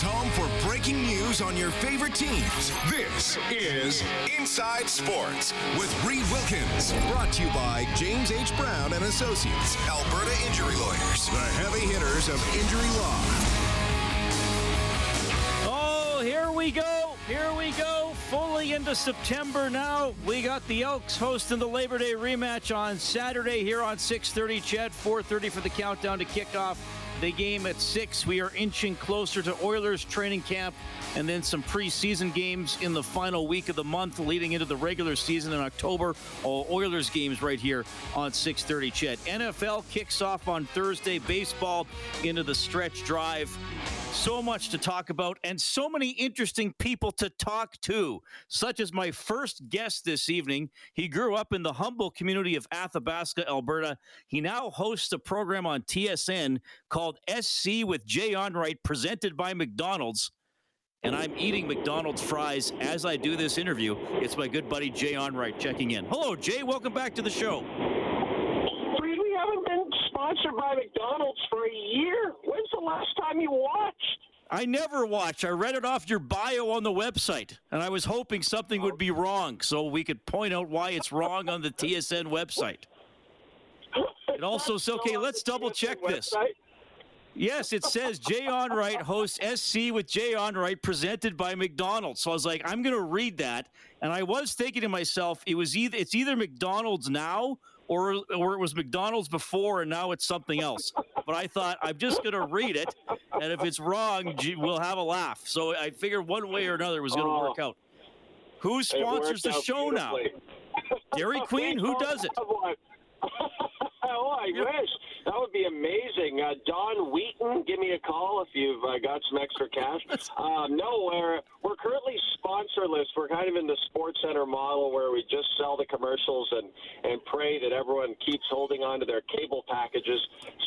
Jackson's home for breaking news on your favorite teams. This is Inside Sports with Reed Wilkins. Brought to you by James H. Brown and Associates, Alberta Injury Lawyers, the heavy hitters of injury law. Oh, here we go. Here we go. Fully into September now. We got the Elks hosting the Labor Day rematch on Saturday here on 6:30. Chad, 4:30 for the countdown to kickoff. The game at 6. We are inching closer to Oilers training camp and then some preseason games in the final week of the month leading into the regular season in October. All Oilers games right here on 6:30, Chet. NFL kicks off on Thursday. Baseball into the stretch drive. So much to talk about and so many interesting people to talk to, such as my first guest this evening. He grew up in the humble community of Athabasca, Alberta. He now hosts a program on TSN called SC with Jay Onright, presented by McDonald's. And I'm eating McDonald's fries as I do this interview. It's my good buddy Jay Onright checking in. Hello, Jay. Welcome back to the show. We haven't been sponsored by McDonald's for a year. When's the last time you watched? I never watch. I read it off your bio on the website, and I was hoping something would be wrong so we could point out why it's wrong on the TSN website. It also says, okay, let's double-check this. Yes, it says Jay Onright hosts SC with Jay Onright presented by McDonald's. So I was like, I'm going to read that, and I was thinking to myself, it's either McDonald's now or it was McDonald's before and now it's something else. But I thought, I'm just going to read it, and if it's wrong, we'll have a laugh. So I figured one way or another it was going to work out. Who sponsors the show now? Dairy Queen? Who does it? Oh, I wish. That would be amazing. Don Wheaton, give me a call if you've got some extra cash. No, we're currently sponsorless. We're kind of in the Sports Center model where we just sell the commercials and pray that everyone keeps holding on to their cable packages.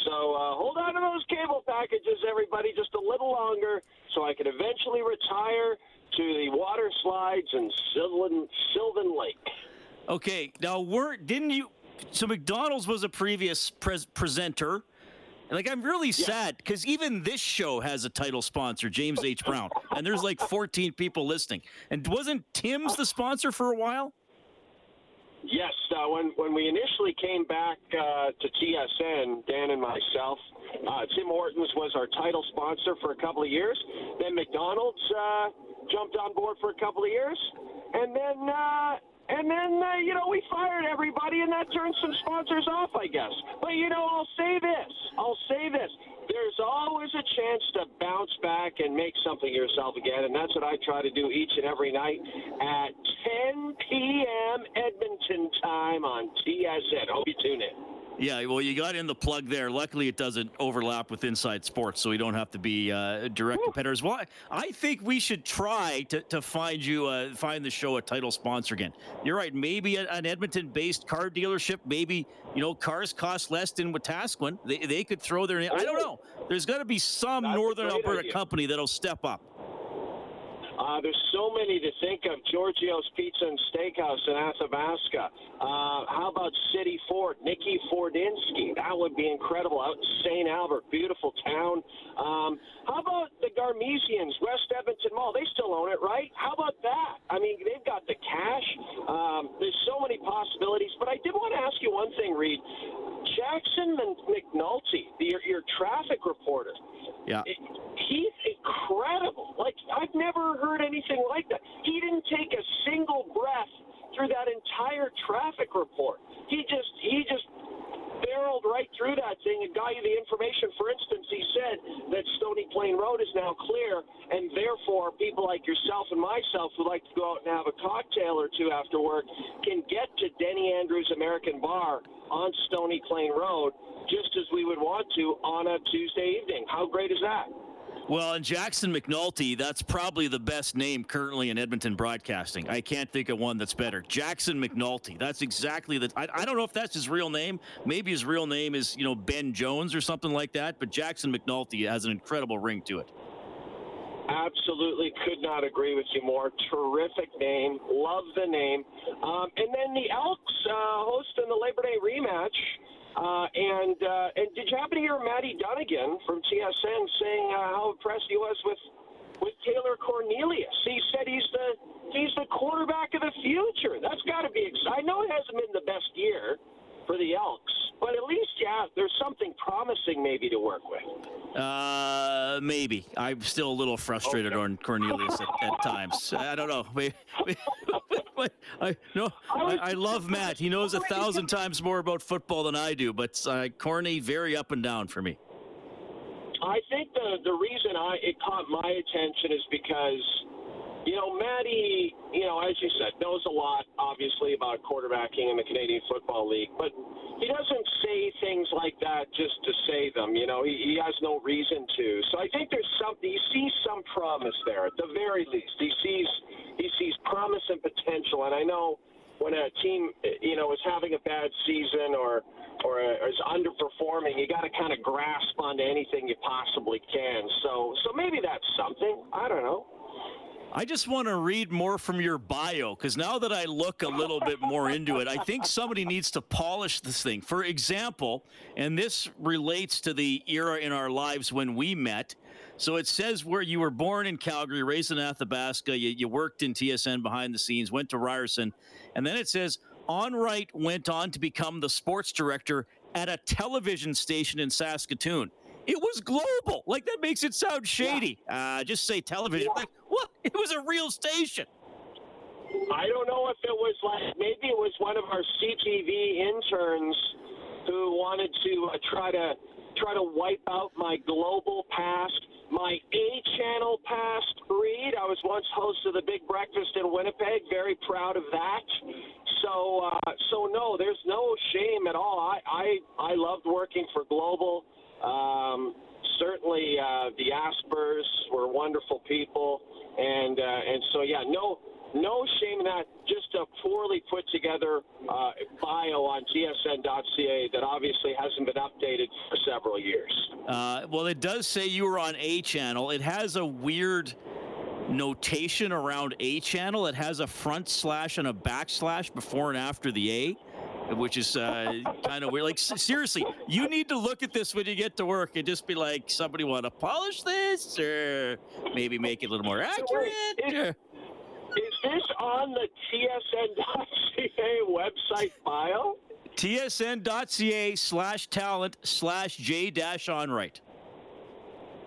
So hold on to those cable packages, everybody, just a little longer so I can eventually retire to the water slides in Sylvan Lake. Okay. Now, So McDonald's was a previous presenter. Like, I'm really sad because even this show has a title sponsor, James H. Brown, and there's like 14 people listening. And wasn't Tim's the sponsor for a while? Yes. When we initially came back to TSN, Dan and myself, Tim Hortons was our title sponsor for a couple of years. Then McDonald's jumped on board for a couple of years. And then you know, we fired everybody, and that turned some sponsors off, I guess. But, you know, I'll say this. There's always a chance to bounce back and make something yourself again, and that's what I try to do each and every night at 10 p.m. Edmonton time on TSN. Hope you tune in. Yeah, well, you got in the plug there. Luckily, it doesn't overlap with Inside Sports, so we don't have to be direct competitors. Well, I think we should try to find the show a title sponsor again. You're right. Maybe an Edmonton-based car dealership. Maybe, you know, cars cost less than Wetaskiwin. They could throw their name. I don't know. There's got to be some Northern Alberta company that'll step up. There's so many to think of. Giorgio's Pizza and Steakhouse in Athabasca. How about City Ford? Nikki Fordinsky. That would be incredible. Out in St. Albert. Beautiful town. How about the Garmesians? West Edmonton Mall. They still own it, right? How about that? I mean, they've got the cash. There's so many possibilities. But I did want to ask you one thing, Reed. Jackson McNulty, your traffic reporter. Yeah. He's incredible. Like, I've never heard anything like that. He didn't take a single breath through that entire traffic report. He just barreled right through that thing and got you the information. For instance, he said that Stony Plain Road is now clear, and therefore people like yourself and myself who like to go out and have a cocktail or two after work can get to Denny Andrews American Bar on Stony Plain Road just as we would want to on a Tuesday evening. How great is that? Well, and Jackson McNulty, that's probably the best name currently in Edmonton broadcasting. I can't think of one that's better. Jackson McNulty. That's exactly the. I don't know if that's his real name. Maybe his real name is, you know, Ben Jones or something like that. But Jackson McNulty has an incredible ring to it. Absolutely could not agree with you more. Terrific name. Love the name. And then the Elks hosting the Labor Day rematch. And did you happen to hear Maddie Dunigan from TSN saying how impressed he was with with Taylor Cornelius. He said he's the quarterback of the future. That's got to be exciting. I know it hasn't been the best year for the Elks, but at least, yeah, there's something promising maybe to work with. Maybe. I'm still a little frustrated on Cornelius at times. I don't know. I love Matt. He knows 1,000 times more about football than I do, but Corny, very up and down for me. I think the reason it caught my attention is because, you know, Maddie, you know, as you said, knows a lot, obviously, about quarterbacking in the Canadian Football League, but he doesn't say things like that just to say them. You know, he has no reason to. So I think there's something, he sees some promise there, at the very least. He sees promise and potential, and I know when a team, you know, is having a bad season or is underperforming, you got to kind of grasp onto anything you possibly can. So maybe that's something. I don't know. I just want to read more from your bio, because now that I look a little bit more into it, I think somebody needs to polish this thing. For example, and this relates to the era in our lives when we met. So it says where you were born in Calgary, raised in Athabasca, you worked in TSN behind the scenes, went to Ryerson, and then it says Onright went on to become the sports director at a television station in Saskatoon. It was global. Like, that makes it sound shady. Yeah. Just say television. Yeah. Like, what? It was a real station. I don't know if it was like, maybe it was one of our CTV interns who wanted to try to wipe out my global past, my A-channel past, Reed. I was once host of the Big Breakfast in Winnipeg. Very proud of that. So no, there's no shame at all. I loved working for Global. Certainly, the Aspers were wonderful people, and so yeah, no shame in that. Just a poorly put together bio on tsn.ca that obviously hasn't been updated for several years. Well, it does say you were on A channel. It has a weird notation around A channel. It has a front slash and a backslash before and after the A, which is kind of weird. Like, seriously, you need to look at this when you get to work and just be like, somebody want to polish this or maybe make it a little more accurate. Is this on the TSN.ca website file? TSN.ca/talent/Jay-Onright.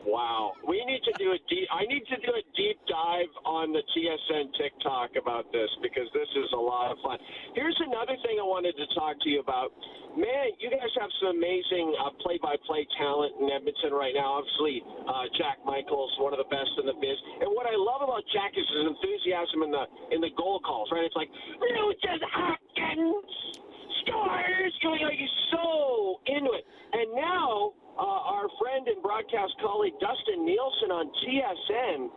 Wow. We need to do I need to do a deep dive on the TSN TikTok about this, because this is a lot of fun. Here's another thing I wanted to talk to you about. Man, you guys have some amazing play-by-play talent in Edmonton right now. Obviously, Jack Michaels, one of the best in the biz. And what I love about Jack is his enthusiasm in the goal calls, right? It's like, Lucas Hopkins scores! He's so into it. And now, our friend and broadcast colleague Dustin Nielsen on TSN,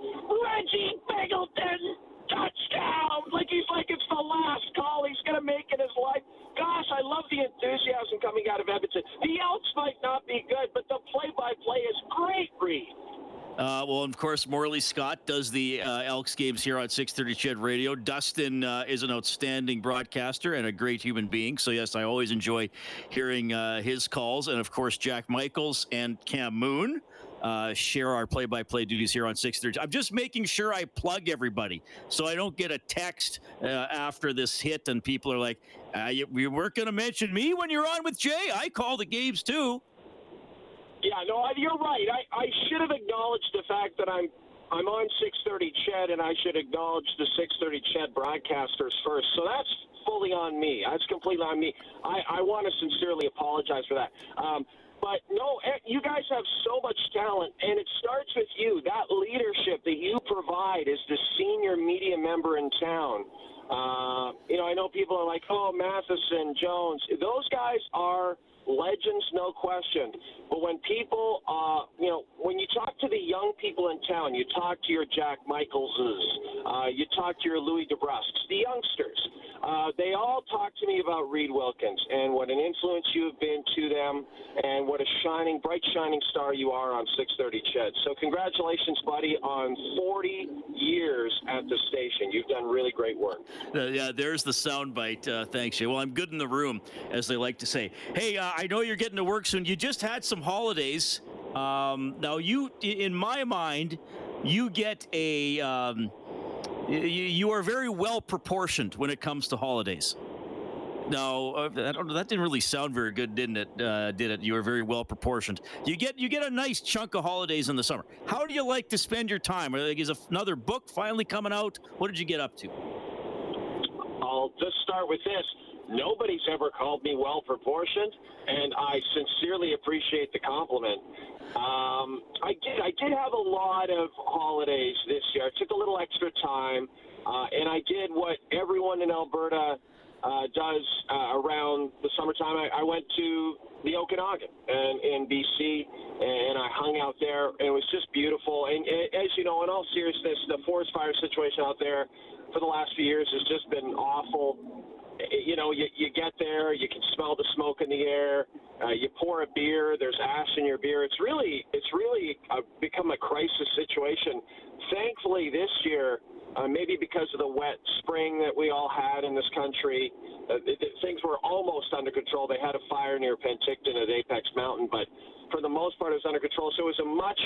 Reggie Bagleton, touchdown! Like, he's like, it's the last call he's going to make in his life. Gosh, I love the enthusiasm coming out of Edmonton. The Elks might not be good, but the play-by-play is great, Reed. Well, of course, Morley Scott does the Elks games here on 630 Ched Radio. Dustin is an outstanding broadcaster and a great human being. So, yes, I always enjoy hearing his calls. And, of course, Jack Michaels and Cam Moon share our play-by-play duties here on 630. I'm just making sure I plug everybody so I don't get a text after this hit and people are like, you weren't going to mention me when you're on with Jay. I call the games, too. Yeah, no, you're right. I should have acknowledged the fact that I'm on 630 Ched, and I should acknowledge the 630 Ched broadcasters first. So that's fully on me. That's completely on me. I want to sincerely apologize for that. But, no, you guys have so much talent, and it starts with you. That leadership that you provide as the senior media member in town. You know, I know people are like, Matheson, Jones. Those guys are legends, no question. But when people, when you talk to the young people in town, you talk to your Jack Michaelses, you talk to your Louis DeBrusques, the youngsters, they all talk to me about Reed Wilkins and what an influence you have been to them and what a bright shining star you are on 630 Ched. So congratulations, buddy, on 40 years at the station. You've done really great work. Yeah, there's the soundbite. Thanks, Jay. Well, I'm good in the room, as they like to say. Hey, I know you're getting to work soon. You just had some holidays. Now, in my mind, you get a you are very well proportioned when it comes to holidays. No, I don't know. That didn't really sound very good, didn't it? Did it? You were very well proportioned. You get a nice chunk of holidays in the summer. How do you like to spend your time? Is another book finally coming out? What did you get up to? I'll just start with this. Nobody's ever called me well proportioned, and I sincerely appreciate the compliment. I did have a lot of holidays this year. I took a little extra time, and I did what everyone in Alberta does around the summertime. I went to the Okanagan in BC, and I hung out there. It was just beautiful. And as you know, in all seriousness, the forest fire situation out there for the last few years has just been awful. You know, you get there, you can smell the smoke in the air. You pour a beer, there's ash in your beer. It's really become a crisis situation. Thankfully, this year, maybe because of the wet spring that we all had in this country, things were almost under control. They had a fire near Penticton at Apex Mountain, but for the most part, it was under control. So it was a much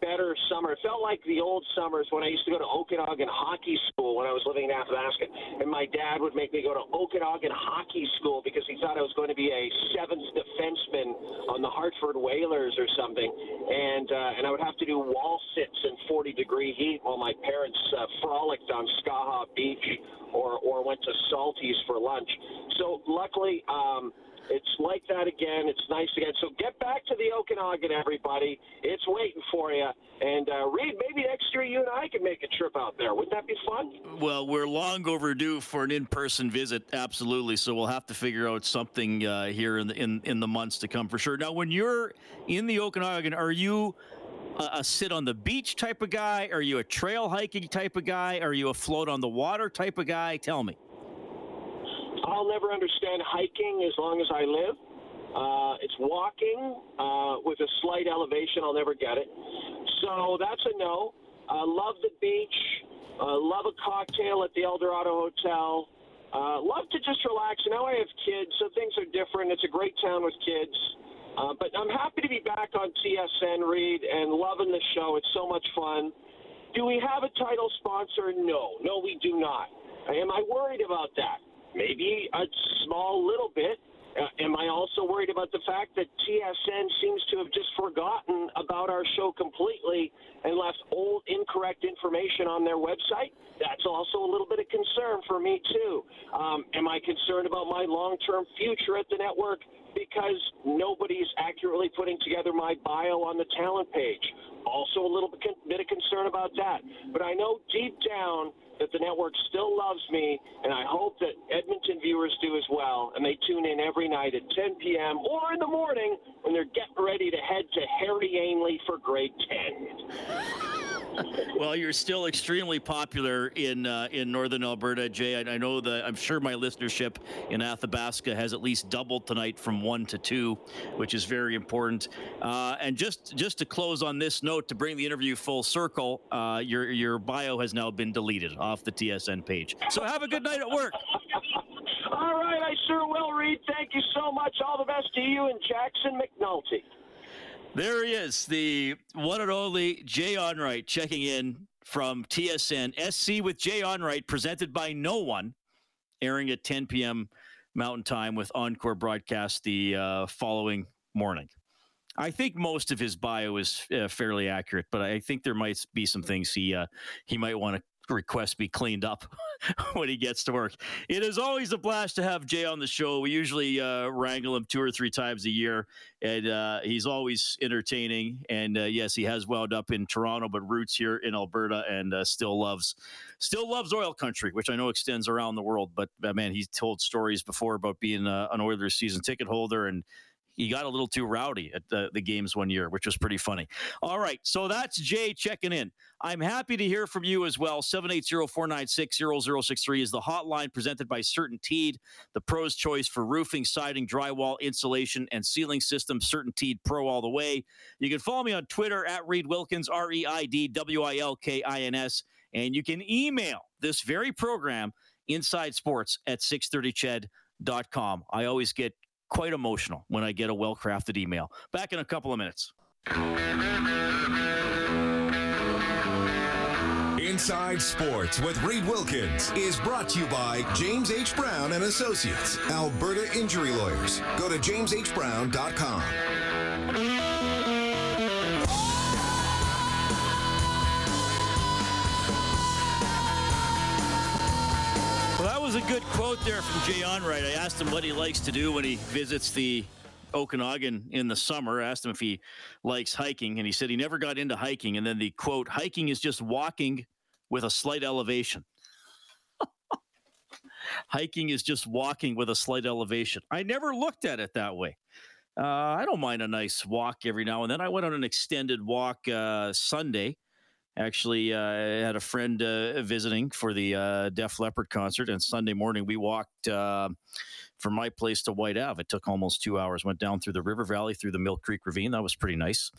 better summer. It felt like the old summers when I used to go to Okanagan hockey school when I was living in Athabasca, and my dad would make me go to Okanagan hockey school because he thought I was going to be a seventh defenseman on the Hartford Whalers or something, and I would have to do wall sits in 40-degree heat while my parents frolicked on Skaha Beach or went to Salty's for lunch. So luckily, it's like that again. It's nice again. So get back to the Okanagan, everybody. It's waiting for you. And, Reed, maybe next year you and I can make a trip out there. Wouldn't that be fun? Well, we're long overdue for an in-person visit, absolutely. So we'll have to figure out something here in the months to come for sure. Now, when you're in the Okanagan, are you a sit-on-the-beach type of guy? Are you a trail hiking type of guy? Are you a float-on-the-water type of guy? Tell me. I'll never understand hiking as long as I live. It's walking with a slight elevation. I'll never get it. So that's a no. I love the beach. Love a cocktail at the Eldorado Hotel. Love to just relax. Now I have kids, so things are different. It's a great town with kids. But I'm happy to be back on TSN, Reed, and loving the show. It's so much fun. Do we have a title sponsor? No. No, we do not. Am I worried about that? Maybe a small little bit. Am I also worried about the fact that TSN seems to have just forgotten about our show completely and left old, incorrect information on their website? That's also a little bit of concern for me, too. Am I concerned about my long-term future at the network because nobody's accurately putting together my bio on the talent page? Also a little bit of concern about that. But I know deep down that the network still loves me, and I hope that Edmonton viewers do as well, and they tune in every night at 10 p.m. or in the morning when they're getting ready to head to Harry Ainley for grade 10. Well, you're still extremely popular in northern Alberta, Jay. I know that I'm sure my listenership in Athabasca has at least doubled tonight from 1 to 2, which is very important. And just to close on this note, to bring the interview full circle, your bio has now been deleted off the TSN page. So have a good night at work. All right, I sure will, Reed. Thank you so much. All the best to you and Jackson McNulty. There he is, the one and only Jay Onright, checking in from TSN. SC with Jay Onright, presented by No One, airing at 10 p.m. Mountain Time with Encore broadcast the following morning. I think most of his bio is fairly accurate, but I think there might be some things he might want to request be cleaned up when he gets to work. It is always a blast to have Jay on the show. We usually wrangle him 2 or 3 times a year, and he's always entertaining. And yes, he has wound up in Toronto, but roots here in Alberta, and still loves oil country, which I know extends around the world. But man, he's told stories before about being an Oilers season ticket holder, and he got a little too rowdy at the games one year, which was pretty funny. All right, so that's Jay checking in. I'm happy to hear from you as well. 780-496-0063 is the hotline, presented by CertainTeed, the pro's choice for roofing, siding, drywall, insulation, and ceiling system. CertainTeed Pro all the way. You can follow me on Twitter at Reid Wilkins, ReidWilkins, and you can email this very program, insidesports@630ched.com. I always get quite emotional when I get a well-crafted email. Back in a couple of minutes. Inside Sports with Reed Wilkins is brought to you by James H. Brown and Associates, Alberta Injury Lawyers. Go to jameshbrown.com. Well, that was a good quote there from Jay Onright. I asked him what he likes to do when he visits the Okanagan in the summer. I asked him if he likes hiking, and he said he never got into hiking. And then the quote, hiking is just walking with a slight elevation. Hiking is just walking with a slight elevation. I never looked at it that way. I don't mind a nice walk every now and then. I went on an extended walk Sunday. Actually, I had a friend visiting for the Def Leppard concert, and Sunday morning we walked from my place to White Ave. It took almost 2 hours, went down through the river valley, through the Mill Creek Ravine. That was pretty nice.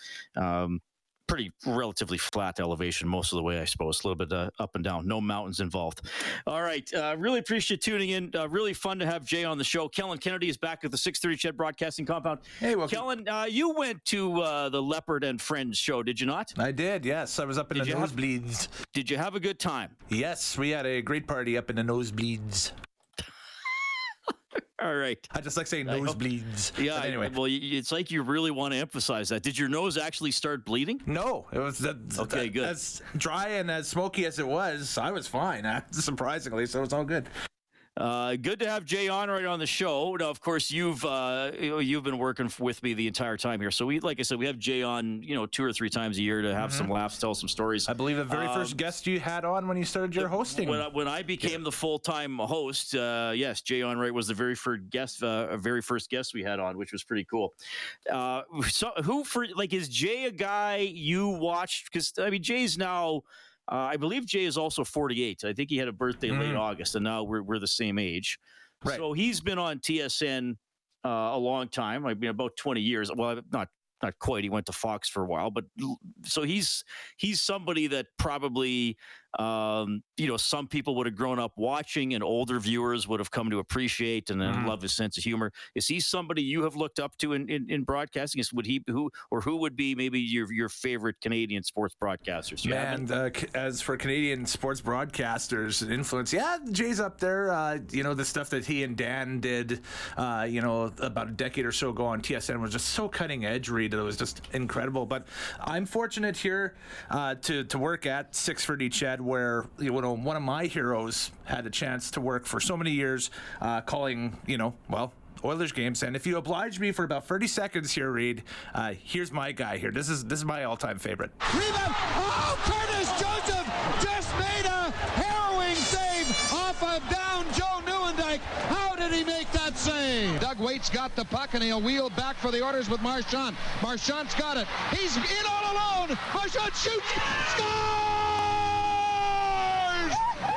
Pretty relatively flat elevation most of the way, I suppose. A little bit up and down. No mountains involved. All right. Really appreciate you tuning in. Really fun to have Jay on the show. Kellen Kennedy is back at the 630 Ched Broadcasting Compound. Hey, welcome. Kellen, you went to the Leopard and Friends show, did you not? I did, yes. I was up in the nosebleeds. Did you have a good time? Yes, we had a great party up in the nosebleeds. All right. I just like saying nosebleeds. Yeah. But anyway. Well, it's like you really want to emphasize that. Did your nose actually start bleeding? No. It was okay. Good. As dry and as smoky as it was, I was fine. Surprisingly, so it's all good. Good to have Jay Onright on the show. Now, of course, you've been working with me the entire time here. So like I said, we have Jay on, two or three times a year to have some laughs, tell some stories. I believe the very first guest you had on when you started your hosting. When I became the full-time host, yes, Jay Onright was the very first guest we had on, which was pretty cool. So is Jay a guy you watched? Because I mean, Jay's now. I believe Jay is also 48. I think he had a birthday late August, and now we're the same age. Right. So he's been on TSN a long time. I mean, about 20 years. Well, not quite. He went to Fox for a while, but so he's somebody that probably some people would have grown up watching, and older viewers would have come to appreciate and love his sense of humor. Is he somebody you have looked up to in broadcasting? Who would be maybe your favorite Canadian sports broadcasters? And as for Canadian sports broadcasters and influence, Jay's up there. The stuff that he and Dan did, about a decade or so ago on TSN was just so cutting edge. Read. It was just incredible. But I'm fortunate here to work at 630 Ched, where one of my heroes had a chance to work for so many years, calling Oilers games. And if you oblige me for about 30 seconds here, Reed, here's my guy here. This is my all-time favorite. Rebound! Oh, Curtis Joseph just made a harrowing save off a down Joe Nieuwendyk. How did he make that save? Doug Waite's got the puck, and he'll wheel back for the Oilers with Marchand. Marchand's got it. He's in all alone. Marchand shoots. Scores!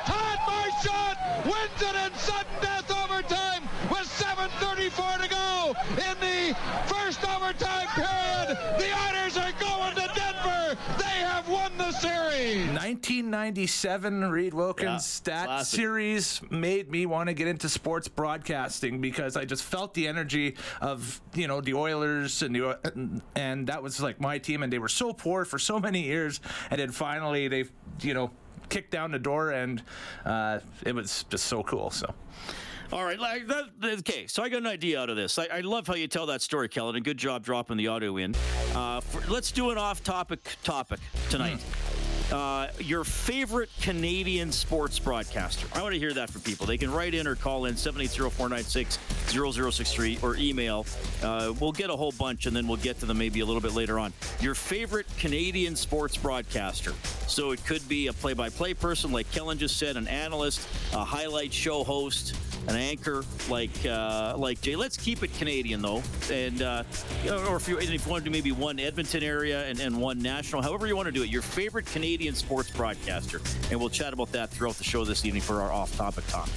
Todd Marchand wins it in sudden death overtime with 7:34 to go in the first overtime period. The Oilers are going to Denver. They have won the series. 1997 Reed Wilkins stat classic. Series made me want to get into sports broadcasting because I just felt the energy of the Oilers and that was like my team, and they were so poor for so many years, and then finally they kicked down the door, and it was just so cool. So. All right. Okay. So I got an idea out of this. I love how you tell that story, Kellen, and good job dropping the audio in. Let's do an off-topic topic tonight. Your favorite Canadian sports broadcaster. I want to hear that from people. They can write in or call in 780-496-0063 or email. We'll get a whole bunch, and then we'll get to them maybe a little bit later on. Your favorite Canadian sports broadcaster. So it could be a play-by-play person like Kellen just said, an analyst, a highlight show host, an anchor like Jay. Let's keep it Canadian, though. And or if you want to do maybe one Edmonton area and one national, however you want to do it, your favorite Canadian sports broadcaster. And we'll chat about that throughout the show this evening for our off-topic talk.